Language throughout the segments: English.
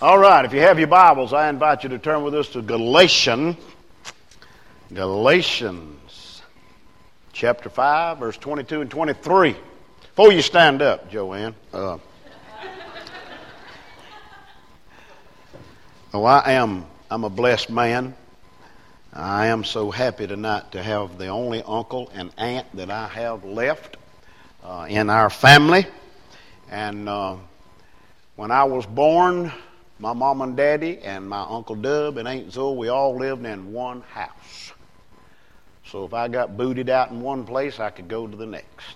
All right, if you have your Bibles, I invite you to turn with us to Galatians chapter 5, verse 22 and 23. Before you stand up, Joanne, I'm a blessed man. I am so happy tonight to have the only uncle and aunt that I have left in our family. And when I was born, my mom and daddy and my Uncle Dub and Aunt Zoe, we all lived in one house. So if I got booted out in one place, I could go to the next.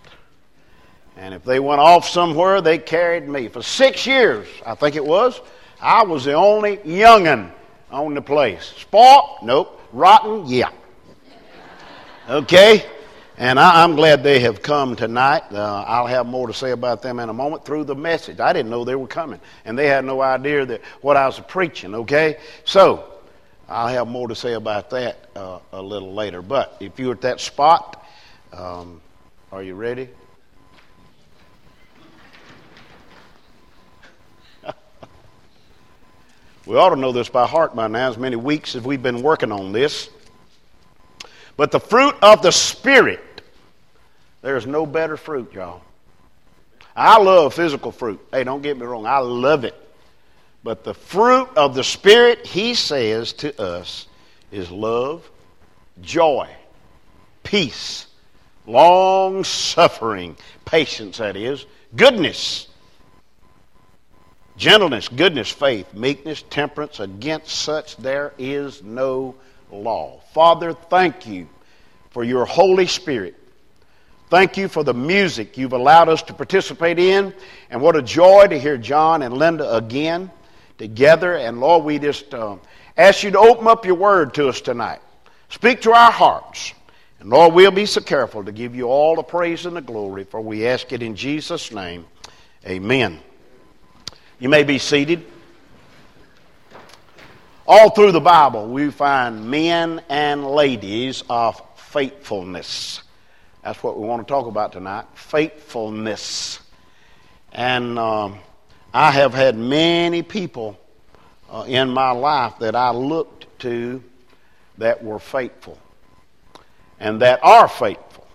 And if they went off somewhere, they carried me. For 6 years, I think it was, I was the only young'un on the place. Spoiled? Nope. Rotten? Yeah. Okay? And I'm glad they have come tonight. I'll have more to say about them in a moment through the message. I didn't know they were coming, and they had no idea that what I was preaching, okay? So I'll have more to say about that a little later. But if you're at that spot, are you ready? We ought to know this by heart by now, as many weeks as we've been working on this. But the fruit of the Spirit, there's no better fruit, y'all. I love physical fruit. Hey, don't get me wrong. I love it. But the fruit of the Spirit, he says to us, is love, joy, peace, long-suffering, patience, that is, goodness, gentleness, goodness, faith, meekness, temperance. Against such there is no law. Father, thank you for your Holy Spirit. Thank you for the music you've allowed us to participate in. And what a joy to hear John and Linda again together. And Lord, we just ask you to open up your word to us tonight. Speak to our hearts. And Lord, we'll be so careful to give you all the praise and the glory, for we ask it in Jesus' name. Amen. You may be seated. All through the Bible, we find men and ladies of faithfulness. That's what we want to talk about tonight, faithfulness. And I have had many people in my life that I looked to that were faithful and that are faithful.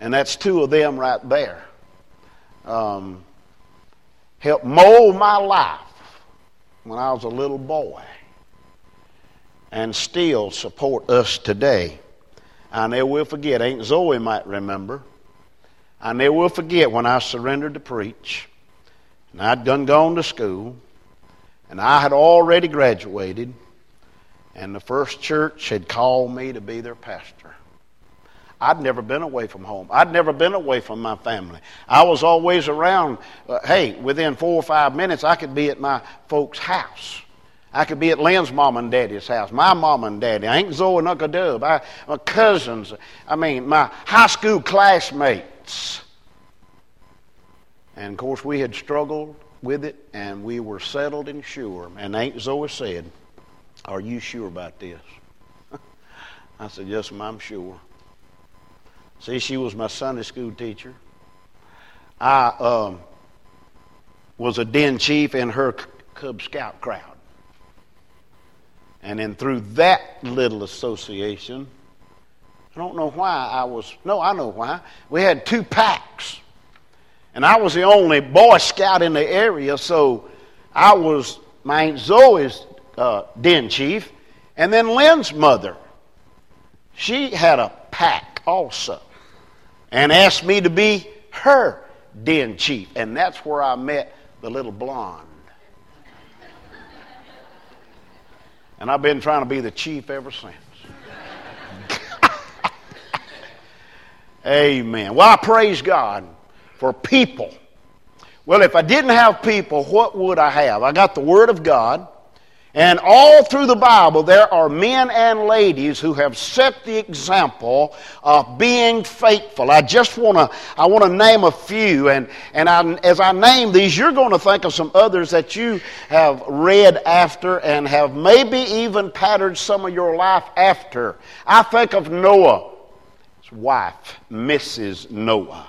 And that's two of them right there. Helped mold my life when I was a little boy, and still support us today. I never will forget. Aunt Zoe might remember. I never will forget when I surrendered to preach. And I'd done gone to school. And I had already graduated. And the first church had called me to be their pastor. I'd never been away from home. I'd never been away from my family. I was always around. Within 4 or 5 minutes, I could be at my folks' house. I could be at Lynn's mom and daddy's house, my mom and daddy, Aunt Zoe and Uncle Dub, my cousins, my high school classmates. And, of course, we had struggled with it, and we were settled and sure. And Aunt Zoe said, "Are you sure about this?" I said, "Yes, ma'am, I'm sure." See, she was my Sunday school teacher. I was a den chief in her Cub Scout crowd. And then through that little association, I know why. We had 2 packs. And I was the only Boy Scout in the area, so I was my Aunt Zoe's den chief. And then Lynn's mother, she had a pack also and asked me to be her den chief. And that's where I met the little blonde. And I've been trying to be the chief ever since. Amen. Well, I praise God for people. Well, if I didn't have people, what would I have? I got the Word of God. And all through the Bible, there are men and ladies who have set the example of being faithful. I want to name a few, as I name these, you're going to think of some others that you have read after and have maybe even patterned some of your life after. I think of Noah's wife, Mrs. Noah.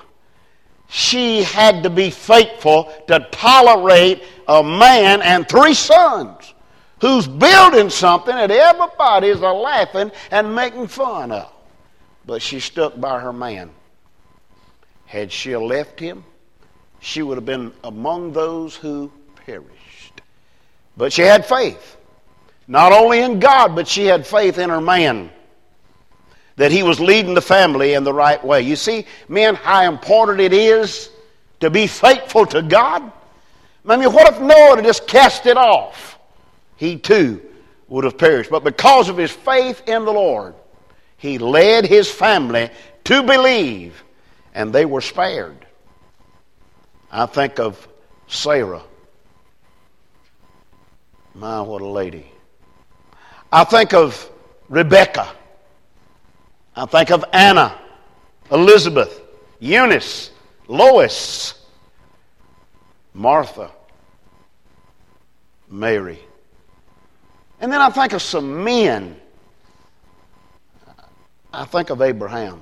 she had to be faithful to tolerate a man and three sons who's building something that everybody's laughing and making fun of. But she stuck by her man. Had she left him, she would have been among those who perished. But she had faith. Not only in God, but she had faith in her man, that he was leading the family in the right way. You see, men, how important it is to be faithful to God. I mean, what if Noah had just cast it off? He too would have perished. But because of his faith in the Lord, he led his family to believe, and they were spared. I think of Sarah. My, what a lady. I think of Rebecca. I think of Anna, Elizabeth, Eunice, Lois, Martha, Mary. And then I think of some men. I think of Abraham.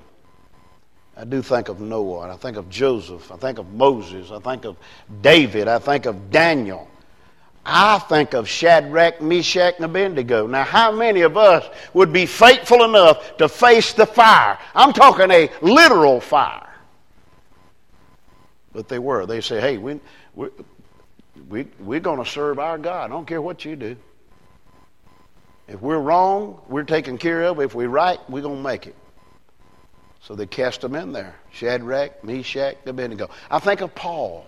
I do think of Noah. And I think of Joseph. I think of Moses. I think of David. I think of Daniel. I think of Shadrach, Meshach, and Abednego. Now, how many of us would be faithful enough to face the fire? I'm talking a literal fire. But they were. They say, hey, we're going to serve our God. I don't care what you do. If we're wrong, we're taken care of. If we're right, we're going to make it. So they cast them in there. Shadrach, Meshach, and Abednego. I think of Paul.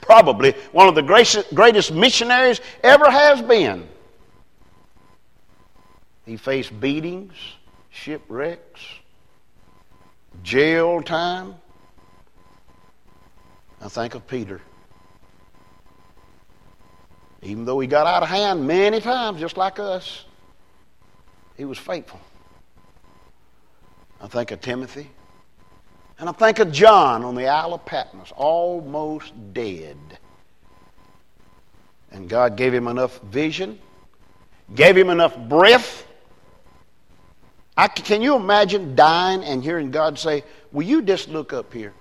Probably one of the greatest missionaries ever has been. He faced beatings, shipwrecks, jail time. I think of Peter. Even though he got out of hand many times, just like us, he was faithful. I think of Timothy. And I think of John on the Isle of Patmos, almost dead. And God gave him enough vision, gave him enough breath. Can you imagine dying and hearing God say, will you just look up here?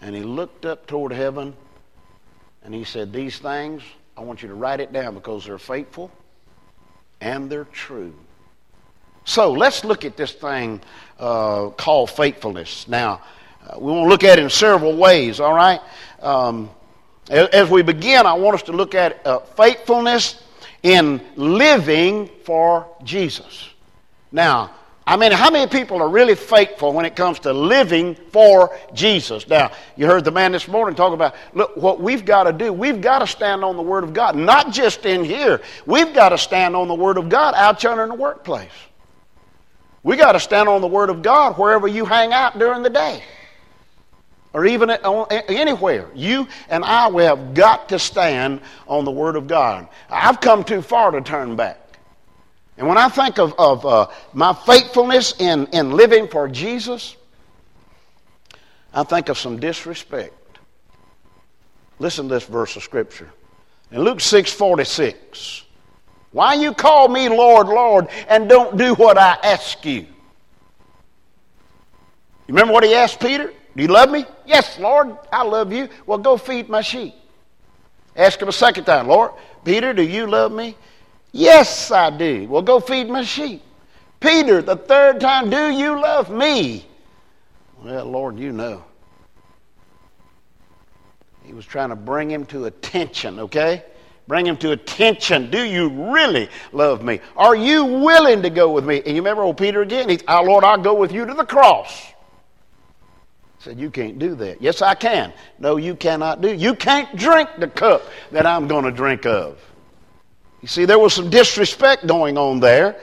And he looked up toward heaven and he said, these things, I want you to write it down because they're faithful and they're true. So let's look at this thing called faithfulness. Now, we want to look at it in several ways, all right? As we begin, I want us to look at faithfulness in living for Jesus. Now, I mean, how many people are really faithful when it comes to living for Jesus? Now, you heard the man this morning talk about, look, what we've got to do, we've got to stand on the Word of God, not just in here. We've got to stand on the Word of God out yonder in the workplace. We got to stand on the Word of God wherever you hang out during the day or even anywhere. You and I, we have got to stand on the Word of God. I've come too far to turn back. And when I think of my faithfulness in living for Jesus, I think of some disrespect. Listen to this verse of Scripture. In Luke 6:46. Why you call me Lord, Lord, and don't do what I ask you? You remember what he asked Peter? Do you love me? Yes, Lord, I love you. Well, go feed my sheep. Ask him a second time, Lord, Peter, do you love me? Yes, I do. Well, go feed my sheep. Peter, the third time, do you love me? Well, Lord, you know. He was trying to bring him to attention, okay? Bring him to attention. Do you really love me? Are you willing to go with me? And you remember old Peter again? He said, oh, Lord, I'll go with you to the cross. He said, you can't do that. Yes, I can. No, you cannot do. You can't drink the cup that I'm going to drink of. You see, there was some disrespect going on there.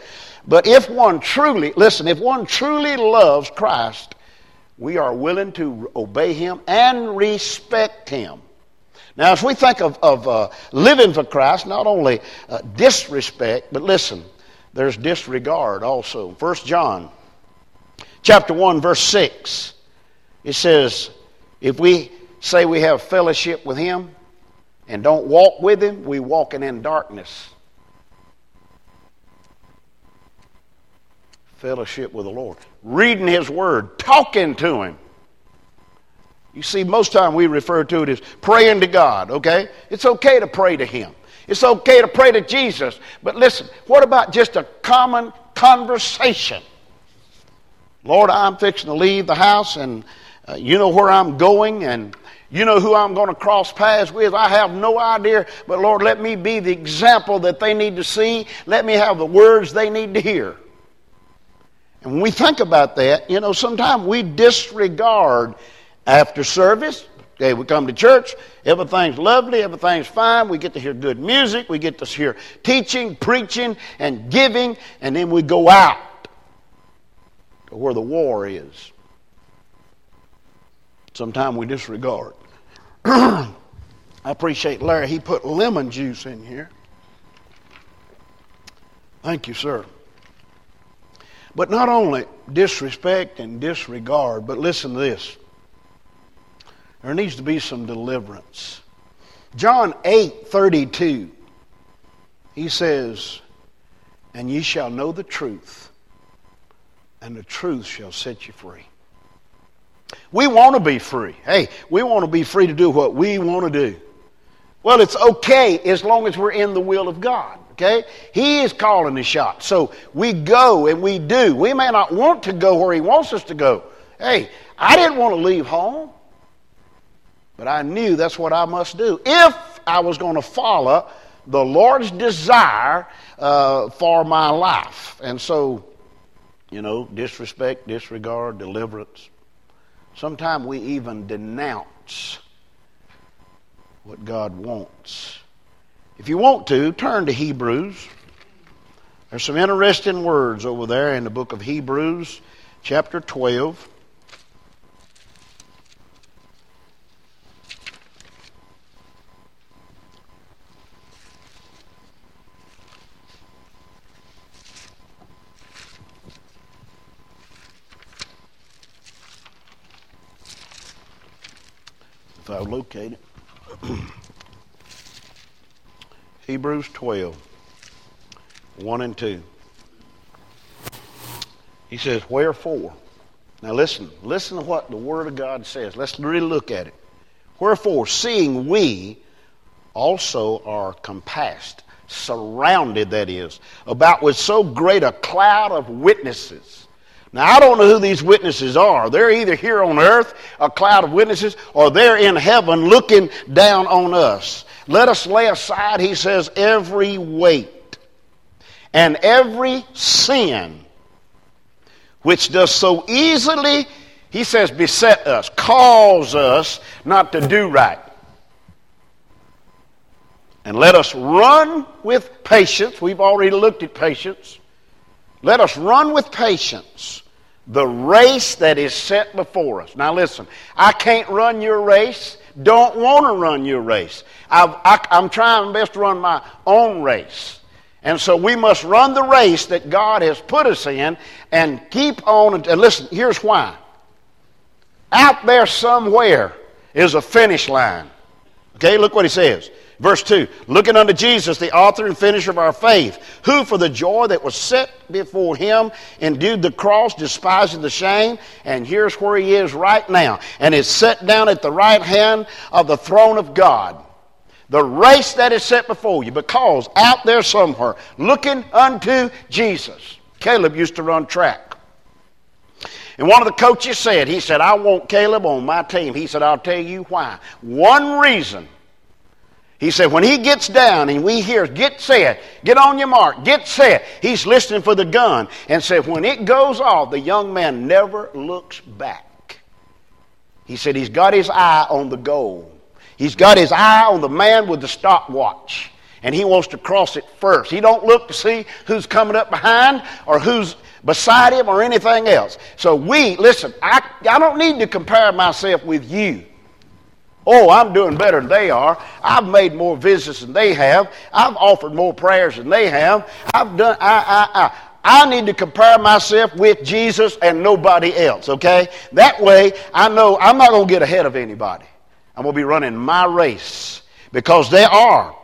But if one truly loves Christ, we are willing to obey him and respect him. Now, as we think of living for Christ, not only disrespect, but listen, there's disregard also. 1 John chapter 1, verse 6, it says, if we say we have fellowship with him and don't walk with him, we're walking in darkness. Fellowship with the Lord. Reading his word, talking to him. You see, most time we refer to it as praying to God, okay? It's okay to pray to him. It's okay to pray to Jesus. But listen, what about just a common conversation? Lord, I'm fixing to leave the house, and you know where I'm going, and you know who I'm going to cross paths with. I have no idea, but Lord, let me be the example that they need to see. Let me have the words they need to hear. And when we think about that, you know, sometimes we disregard after service. Okay, we come to church, everything's lovely, everything's fine. We get to hear good music. We get to hear teaching, preaching, and giving, and then we go out to where the war is. Sometimes we disregard. I appreciate Larry. He put lemon juice in here. Thank you, sir. But not only disrespect and disregard, but listen to this. There needs to be some deliverance. John 8:32, he says, "And ye shall know the truth, and the truth shall set you free." We want to be free. Hey, we want to be free to do what we want to do. Well, it's okay as long as we're in the will of God, okay? He is calling the shot. So we go and we do. We may not want to go where he wants us to go. Hey, I didn't want to leave home, but I knew that's what I must do if I was going to follow the Lord's desire for my life. And so, you know, disrespect, disregard, deliverance. Sometimes we even denounce what God wants. If you want to, turn to Hebrews. There's some interesting words over there in the book of Hebrews, chapter 12. If I locate it. Hebrews 12, 1 and 2. He says, "Wherefore." Now listen to what the Word of God says. Let's really look at it. "Wherefore, seeing we also are compassed," surrounded that is, "about with so great a cloud of witnesses." Now, I don't know who these witnesses are. They're either here on earth, a cloud of witnesses, or they're in heaven looking down on us. "Let us lay aside," he says, "every weight and every sin which does so easily," he says, "beset us," cause us not to do right. "And let us run with patience." We've already looked at patience. "Let us run with patience the race that is set before us." Now listen, I can't run your race. Don't want to run your race. I'm trying my best to run my own race. And so we must run the race that God has put us in and keep on. And listen, here's why. Out there somewhere is a finish line. Okay, look what he says. Verse 2, "Looking unto Jesus, the author and finisher of our faith, who for the joy that was set before him endured the cross, despising the shame," and here's where he is right now, "and is set down at the right hand of the throne of God. The race that is set before you," because out there somewhere, looking unto Jesus. Caleb used to run track. And one of the coaches said, he said, "I want Caleb on my team." He said, "I'll tell you why. One reason." He said, "When he gets down and we hear, 'Get set, get on your mark, get set,' he's listening for the gun." And said, "When it goes off, the young man never looks back." He said, "He's got his eye on the goal. He's got his eye on the man with the stopwatch. And he wants to cross it first. He don't look to see who's coming up behind or who's beside him or anything else." So we, listen, I don't need to compare myself with you. "Oh, I'm doing better than they are. I've made more visits than they have. I've offered more prayers than they have. I've done, I need to compare myself with Jesus and nobody else, okay? That way, I know I'm not going to get ahead of anybody. I'm going to be running my race, because there are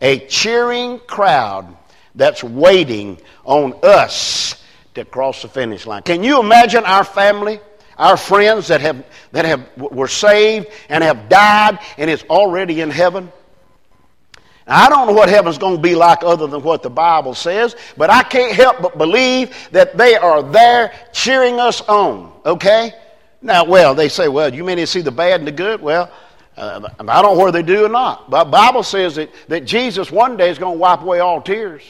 a cheering crowd that's waiting on us to cross the finish line. Can you imagine our family? our friends that were saved and have died and is already in heaven. Now, I don't know what heaven's going to be like other than what the Bible says, but I can't help but believe that they are there cheering us on, okay? Now, well, they say, well, you mean to see the bad and the good? Well, I don't know whether they do or not. But the Bible says that Jesus one day is going to wipe away all tears.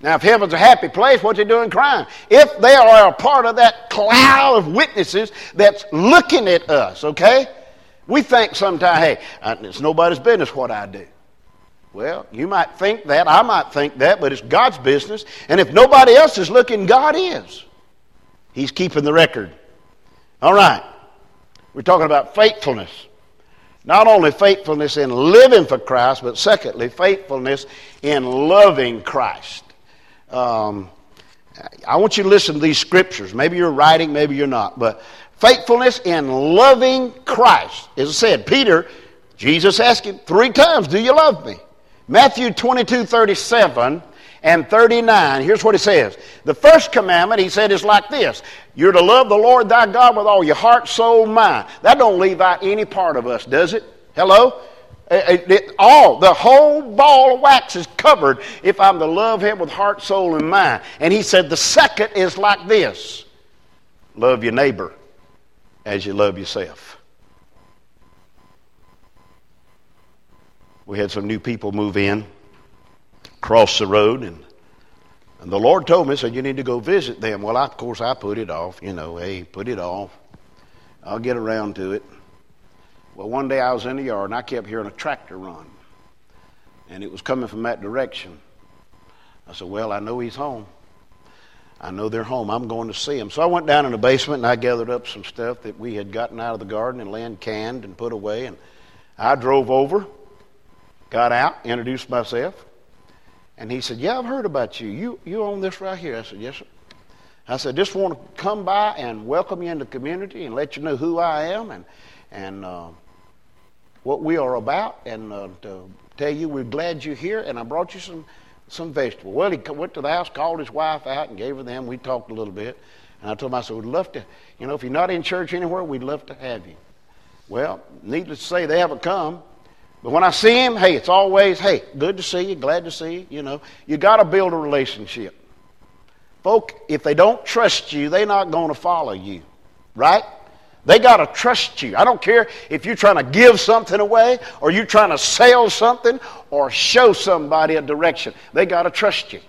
Now, if heaven's a happy place, what are they doing crying? If they are a part of that cloud of witnesses that's looking at us, okay? We think sometimes, hey, it's nobody's business what I do. Well, you might think that, I might think that, but it's God's business. And if nobody else is looking, God is. He's keeping the record. All right. We're talking about faithfulness. Not only faithfulness in living for Christ, but secondly, faithfulness in loving Christ. I want you to listen to these scriptures. Maybe you're writing, maybe you're not. But faithfulness in loving Christ. As I said, Peter, Jesus asked him 3 times, do you love me? Matthew 22:37 and 39, here's what he says. The first commandment, he said, is like this. You're to love the Lord thy God with all your heart, soul, mind. That don't leave out any part of us, does it? Hello? The whole ball of wax is covered if I'm to love him with heart, soul, and mind. And he said the second is like this. Love your neighbor as you love yourself. We had some new people move in, cross the road, and the Lord told me, said, you need to go visit them. Well, I put it off. You know, hey, put it off. I'll get around to it. Well, one day I was in the yard, and I kept hearing a tractor run. And it was coming from that direction. I said, well, I know he's home. I know they're home. I'm going to see him. So I went down in the basement, and I gathered up some stuff that we had gotten out of the garden and land canned and put away. And I drove over, got out, introduced myself. And he said, yeah, I've heard about you. You own this right here? I said, yes, sir. I said, just want to come by and welcome you into the community and let you know who I am and what we are about, and to tell you we're glad you're here, and I brought you some vegetables. Well, he went to the house, called his wife out, and gave her them. We talked a little bit, and I told him, I said, we'd love to, you know, if you're not in church anywhere, we'd love to have you. Well, needless to say, they haven't come, but when I see him, hey, it's always, hey, good to see you, glad to see you, you know. You got to build a relationship. Folk, if they don't trust you, they're not going to follow you, right? They got to trust you. I don't care if you're trying to give something away or you're trying to sell something or show somebody a direction. They got to trust you.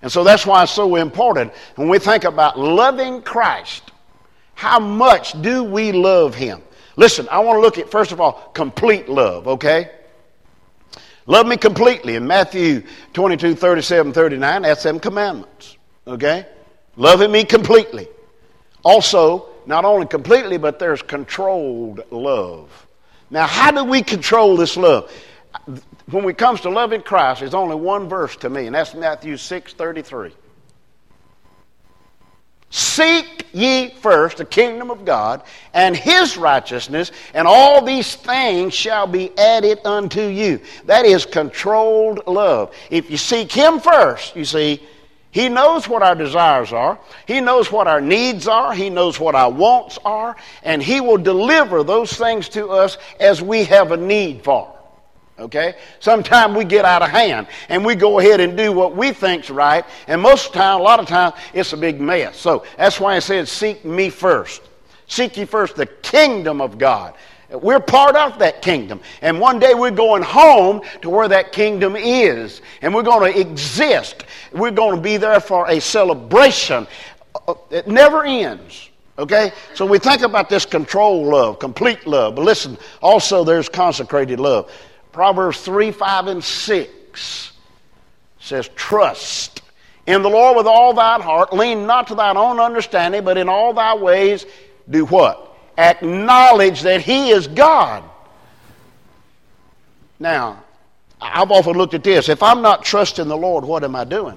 And so that's why it's so important when we think about loving Christ. How much do we love him? Listen, I want to look at, first of all, complete love, okay? Love me completely. In Matthew 22:37-39, that's them commandments, okay? Loving me completely. Also, not only completely, but there's controlled love. Now, how do we control this love? When it comes to loving Christ, there's only one verse to me, and that's Matthew 6:33. Seek ye first the kingdom of God and his righteousness, and all these things shall be added unto you. That is controlled love. If you seek him first, you see, he knows what our desires are. He knows what our needs are. He knows what our wants are. And he will deliver those things to us as we have a need for. Okay? Sometimes we get out of hand and we go ahead and do what we think's right. And most of the time, a lot of times, it's a big mess. So that's why it says, seek me first. Seek ye first the kingdom of God. We're part of that kingdom. And one day we're going home to where that kingdom is. And we're going to exist. We're going to be there for a celebration. It never ends. Okay? So we think about this control love, complete love. But listen, also there's consecrated love. Proverbs 3:5-6 says, trust in the Lord with all thine heart. Lean not to thine own understanding, but in all thy ways do what? Acknowledge that he is God. Now, I've often looked at this. If I'm not trusting the Lord, what am I doing?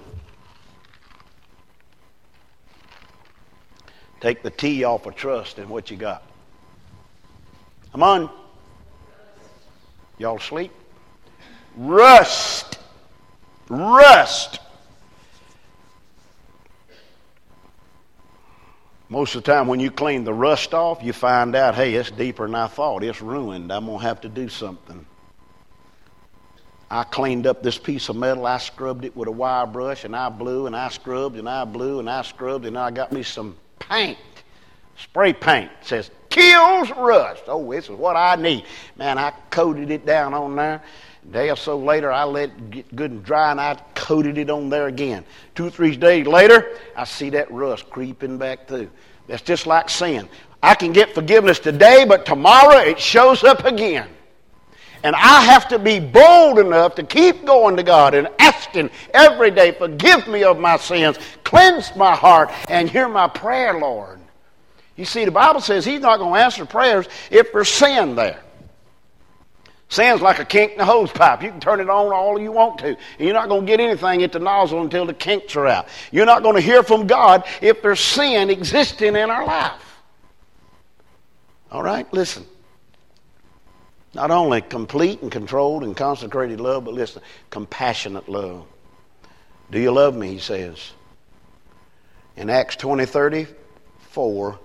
Take the T off of trust and what you got. Come on. Y'all sleep? Rust. Rust. Most of the time when you clean the rust off, you find out, hey, it's deeper than I thought. It's ruined. I'm going to have to do something. I cleaned up this piece of metal. I scrubbed it with a wire brush, and I blew, and I scrubbed, and I blew, and I scrubbed, and I got me some paint, spray paint. It says, kills rust. Oh, this is what I need. Man, I coated it down on there. A day or so later, I let it get good and dry, and I coated it on there again. 2 or 3 days later, I see that rust creeping back through. That's just like sin. I can get forgiveness today, but tomorrow it shows up again. And I have to be bold enough to keep going to God and asking every day, forgive me of my sins, cleanse my heart, and hear my prayer, Lord. You see, the Bible says he's not going to answer prayers if there's sin there. Sin's like a kink in the hose pipe. You can turn it on all you want to. And you're not going to get anything at the nozzle until the kinks are out. You're not going to hear from God if there's sin existing in our life. All right, listen. Not only complete and controlled and consecrated love, but listen, compassionate love. Do you love me, he says. In Acts 20:34,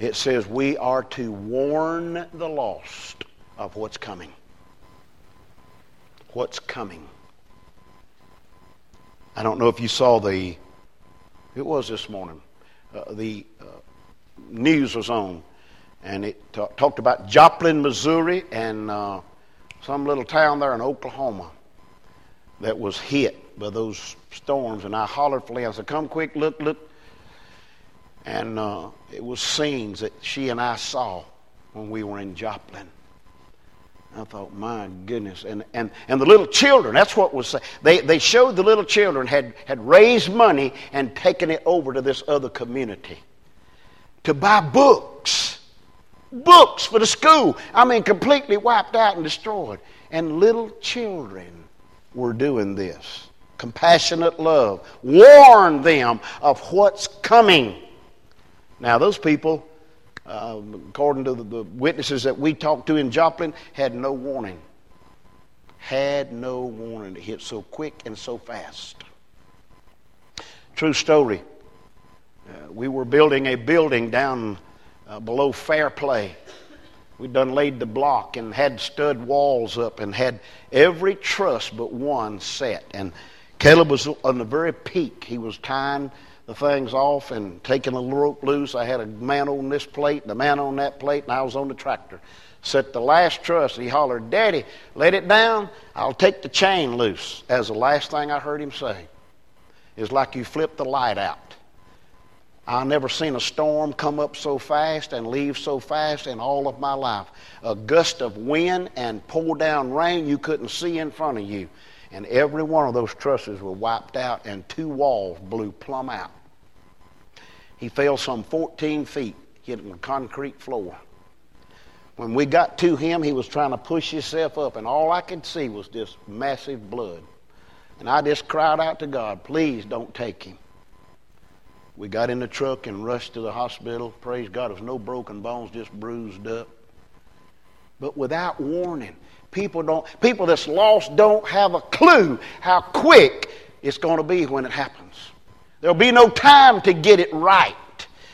it says we are to warn the lost of what's coming. What's coming. I don't know if you saw it was this morning, the news was on. And it talked about Joplin, Missouri, and some little town there in Oklahoma that was hit by those storms. And I hollered for Leah. I said, come quick, look, look. And it was scenes that she and I saw when we were in Joplin. I thought, my goodness. And the little children, that's what was said. They showed the little children had raised money and taken it over to this other community to buy books. Books for the school. I mean, completely wiped out and destroyed. And little children were doing this. Compassionate love. Warn them of what's coming. Now, those people, according to the witnesses that we talked to in Joplin, had no warning. Had no warning. It hit so quick and so fast. True story. We were building a building down below Fair Play. We'd done laid the block and had stud walls up and had every truss but one set. And Caleb was on the very peak. He was tying the things off and taking the rope loose. I had a man on this plate and a man on that plate, and I was on the tractor. Set the last truss. He hollered, Daddy, let it down. I'll take the chain loose. As the last thing I heard him say, it's like you flip the light out. I never seen a storm come up so fast and leave so fast in all of my life. A gust of wind and pour down rain you couldn't see in front of you. And every one of those trusses were wiped out and 2 walls blew plumb out. He fell some 14 feet, hitting the concrete floor. When we got to him, he was trying to push himself up, and all I could see was this massive blood. And I just cried out to God, please don't take him. We got in the truck and rushed to the hospital. Praise God, there was no broken bones, just bruised up. But without warning, people that's lost don't have a clue how quick it's going to be when it happens. There'll be no time to get it right.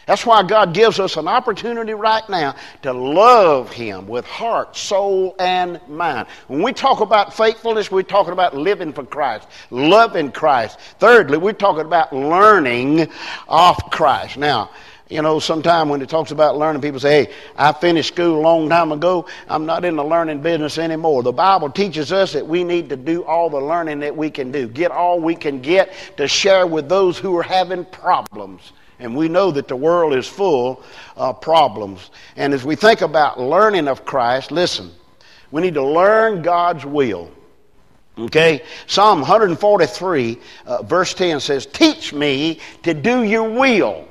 That's why God gives us an opportunity right now to love Him with heart, soul, and mind. When we talk about faithfulness, we're talking about living for Christ, loving Christ. Thirdly, we're talking about learning of Christ. Now, you know, sometimes when it talks about learning, people say, hey, I finished school a long time ago. I'm not in the learning business anymore. The Bible teaches us that we need to do all the learning that we can do, get all we can get to share with those who are having problems. And we know that the world is full of problems. And as we think about learning of Christ, listen, we need to learn God's will. Okay? Psalm 143, verse 10 says, teach me to do your will.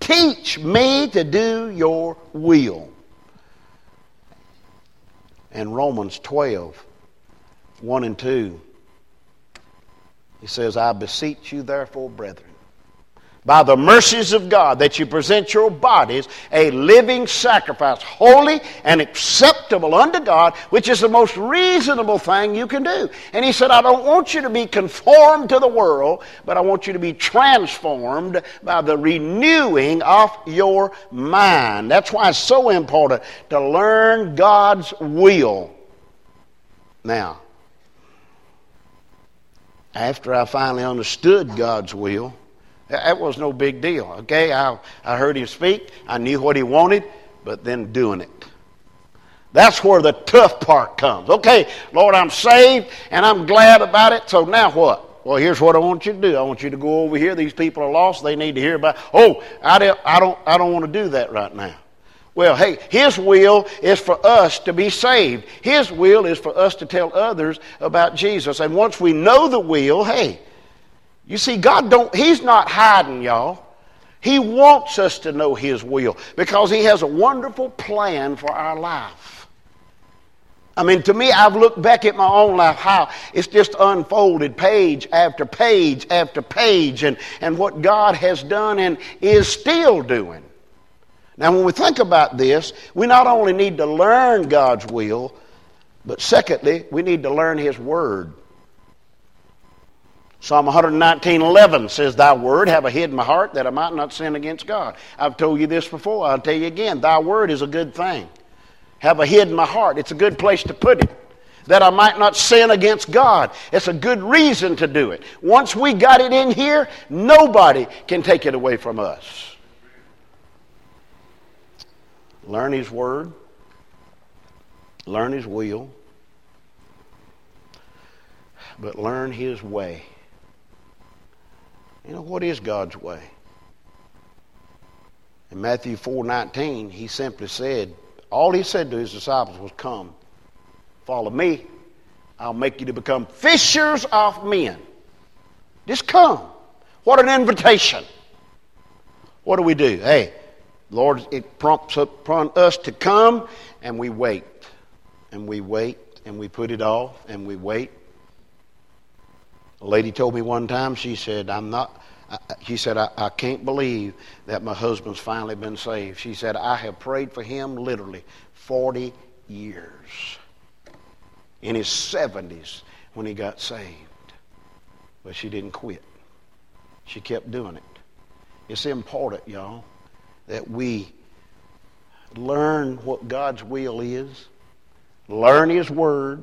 Teach me to do your will. And Romans 12:1-2, he says, I beseech you, therefore, brethren, by the mercies of God, that you present your bodies a living sacrifice, holy and acceptable unto God, which is the most reasonable thing you can do. And he said, I don't want you to be conformed to the world, but I want you to be transformed by the renewing of your mind. That's why it's so important to learn God's will. Now, after I finally understood God's will, that was no big deal, okay? I heard him speak. I knew what he wanted, but then doing it. That's where the tough part comes. Okay, Lord, I'm saved, and I'm glad about it, so now what? Well, here's what I want you to do. I want you to go over here. These people are lost. They need to hear about, I don't want to do that right now. Well, hey, his will is for us to be saved. His will is for us to tell others about Jesus. And once we know the will, hey, you see, God He's not hiding, y'all. He wants us to know his will because he has a wonderful plan for our life. I mean, to me, I've looked back at my own life, how it's just unfolded page after page after page, and what God has done and is still doing. Now, when we think about this, we not only need to learn God's will, but secondly, we need to learn his word. Psalm 119:11 says, Thy word have I hid in my heart that I might not sin against God. I've told you this before. I'll tell you again. Thy word is a good thing. Have I hid in my heart. It's a good place to put it. That I might not sin against God. It's a good reason to do it. Once we got it in here, nobody can take it away from us. Learn his word. Learn his will. But learn his way. You know, what is God's way? In Matthew 4:19, he simply said, all he said to his disciples was, come, follow me. I'll make you to become fishers of men. Just come. What an invitation. What do we do? Hey, Lord, it prompts upon us to come, and we wait. And we wait, and we put it off, and we wait. A lady told me one time, she said, I can't believe that my husband's finally been saved. She said, I have prayed for him literally 40 years in his 70s when he got saved. But she didn't quit. She kept doing it. It's important, y'all, that we learn what God's will is, learn his word,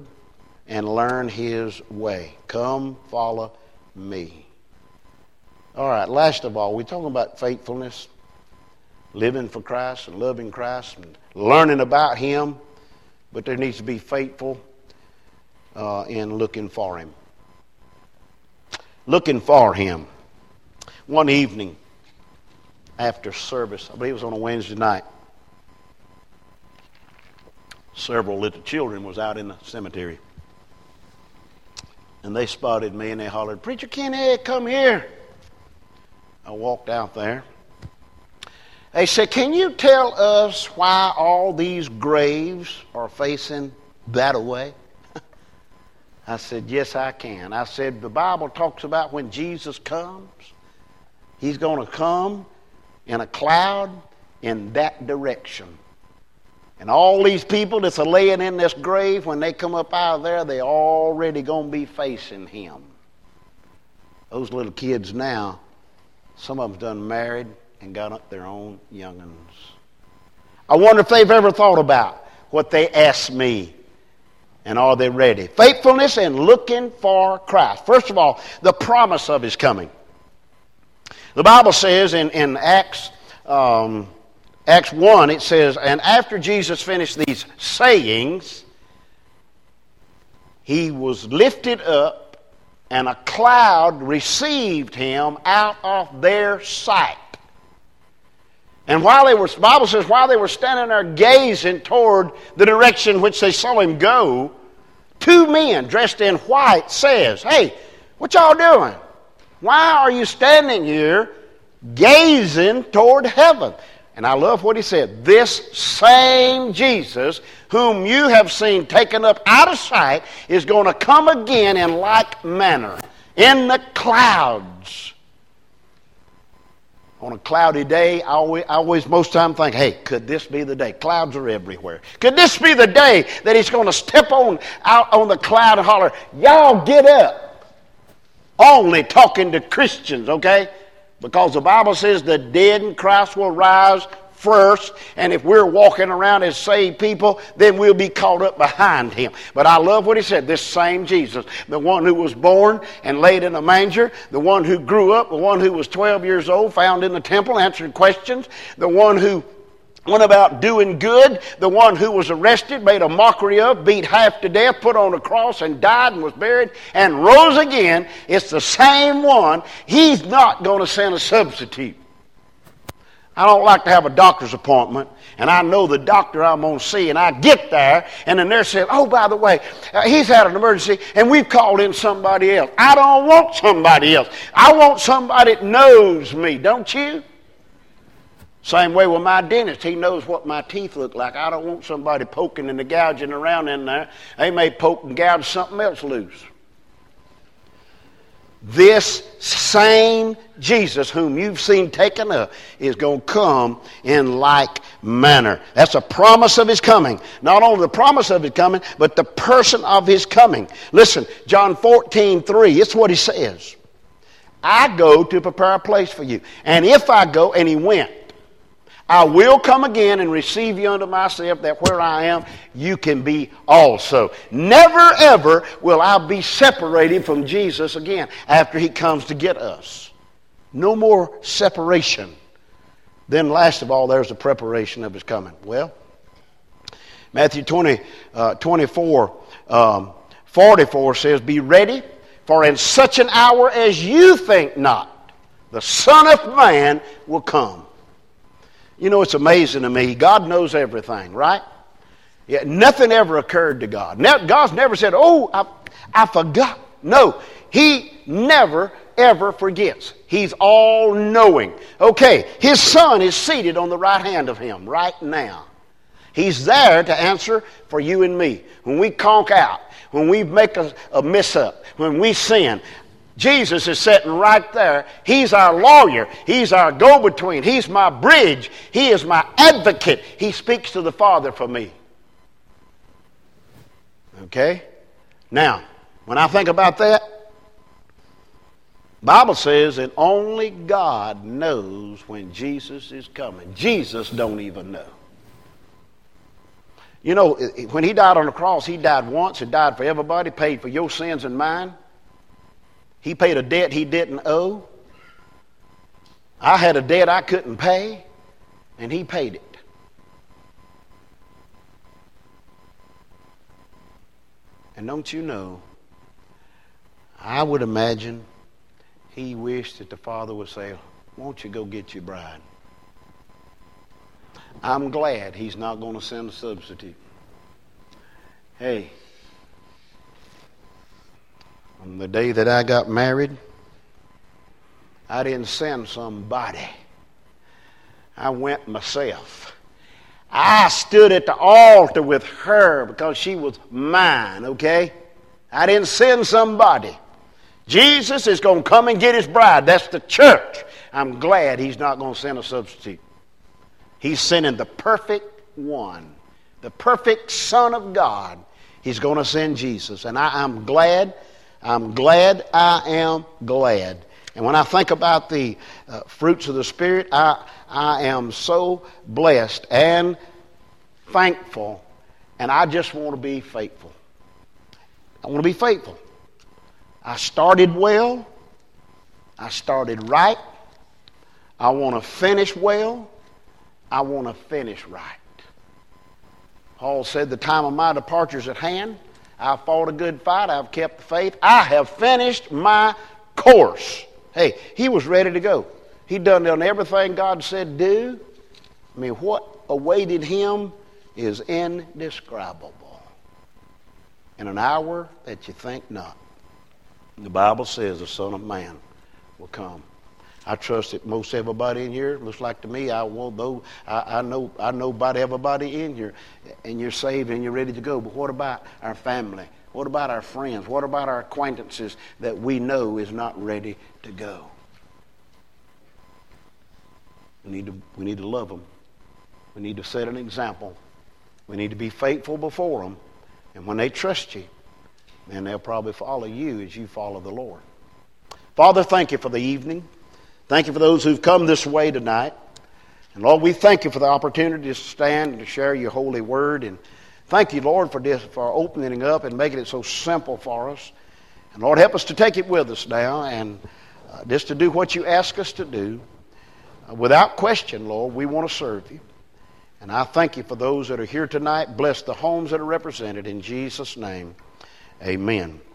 and learn his way. Come, follow me. All right, last of all, we're talking about faithfulness, living for Christ and loving Christ and learning about him, but there needs to be faithful in looking for him. Looking for him. One evening after service, I believe it was on a Wednesday night, several little children was out in the cemetery. And they spotted me and they hollered, Preacher Kenny, come here. I walked out there. They said, can you tell us why all these graves are facing that way? I said, yes, I can. I said, the Bible talks about when Jesus comes, he's going to come in a cloud in that direction. And all these people that's laying in this grave, when they come up out of there, they already going to be facing him. Those little kids now, some of them done married and got up their own young'uns. I wonder if they've ever thought about what they asked me. And are they ready? Faithfulness and looking for Christ. First of all, the promise of his coming. The Bible says in Acts 1, it says, and after Jesus finished these sayings, he was lifted up, and a cloud received him out of their sight. And the Bible says, while they were standing there gazing toward the direction which they saw him go, two men dressed in white says, hey, what y'all doing? Why are you standing here gazing toward heaven? And I love what he said. This same Jesus, whom you have seen taken up out of sight, is going to come again in like manner, in the clouds. On a cloudy day, I always most time think, hey, could this be the day? Clouds are everywhere. Could this be the day that he's going to step on out on the cloud and holler, y'all get up? Only talking to Christians, okay? Because the Bible says the dead in Christ will rise first, and if we're walking around as saved people, then we'll be caught up behind him. But I love what he said, this same Jesus, the one who was born and laid in a manger, the one who grew up, the one who was 12 years old, found in the temple, answering questions, the one who went about doing good, the one who was arrested, made a mockery of, beat half to death, put on a cross and died and was buried and rose again. It's the same one. He's not going to send a substitute. I don't like to have a doctor's appointment, and I know the doctor I'm going to see, and I get there, and the nurse says, oh, by the way, he's had an emergency, and we've called in somebody else. I don't want somebody else. I want somebody that knows me, don't you? Same way with my dentist. He knows what my teeth look like. I don't want somebody poking and gouging around in there. They may poke and gouge something else loose. This same Jesus whom you've seen taken up is going to come in like manner. That's a promise of his coming. Not only the promise of his coming, but the person of his coming. Listen, John 14:3, it's what he says. I go to prepare a place for you. And if I go, and he went, I will come again and receive you unto myself, that where I am, you can be also. Never, ever will I be separated from Jesus again after he comes to get us. No more separation. Then last of all, there's the preparation of his coming. Well, Matthew 44 says, be ready, for in such an hour as you think not, the Son of Man will come. You know, it's amazing to me. God knows everything, right? Yeah, nothing ever occurred to God. God's never said, oh, I forgot. No, he never, ever forgets. He's all-knowing. Okay, his Son is seated on the right hand of him right now. He's there to answer for you and me. When we conk out, when we make a mess-up, when we sin, Jesus is sitting right there. He's our lawyer. He's our go-between. He's my bridge. He is my advocate. He speaks to the Father for me. Okay? Now, when I think about that, the Bible says that only God knows when Jesus is coming. Jesus don't even know. You know, when he died on the cross, he died once. He died for everybody, paid for your sins and mine. He paid a debt he didn't owe. I had a debt I couldn't pay, and he paid it. And don't you know, I would imagine he wished that the Father would say, won't you go get your bride? I'm glad he's not going to send a substitute. Hey, on the day that I got married, I didn't send somebody. I went myself. I stood at the altar with her because she was mine, okay? I didn't send somebody. Jesus is going to come and get his bride. That's the church. I'm glad he's not going to send a substitute. He's sending the perfect one, the perfect Son of God. He's going to send Jesus. And I'm glad. I am glad. And when I think about the fruits of the Spirit, I am so blessed and thankful, and I just want to be faithful. I want to be faithful. I started well. I started right. I want to finish well. I want to finish right. Paul said, the time of my departure is at hand. I've fought a good fight. I've kept the faith. I have finished my course. Hey, he was ready to go. He'd done everything God said do. I mean, what awaited him is indescribable. In an hour that you think not, the Bible says the Son of Man will come. I trust that most everybody in here looks like to me. I know about everybody in here, and you're saved and you're ready to go. But what about our family? What about our friends? What about our acquaintances that we know is not ready to go? We need to love them. We need to set an example. We need to be faithful before them. And when they trust you, man, they'll probably follow you as you follow the Lord. Father, thank you for the evening. Thank you for those who've come this way tonight. And Lord, we thank you for the opportunity to stand and to share your holy word. And thank you, Lord, for opening it up and making it so simple for us. And Lord, help us to take it with us now and just to do what you ask us to do. Without question, Lord, we want to serve you. And I thank you for those that are here tonight. Bless the homes that are represented. In Jesus' name, amen.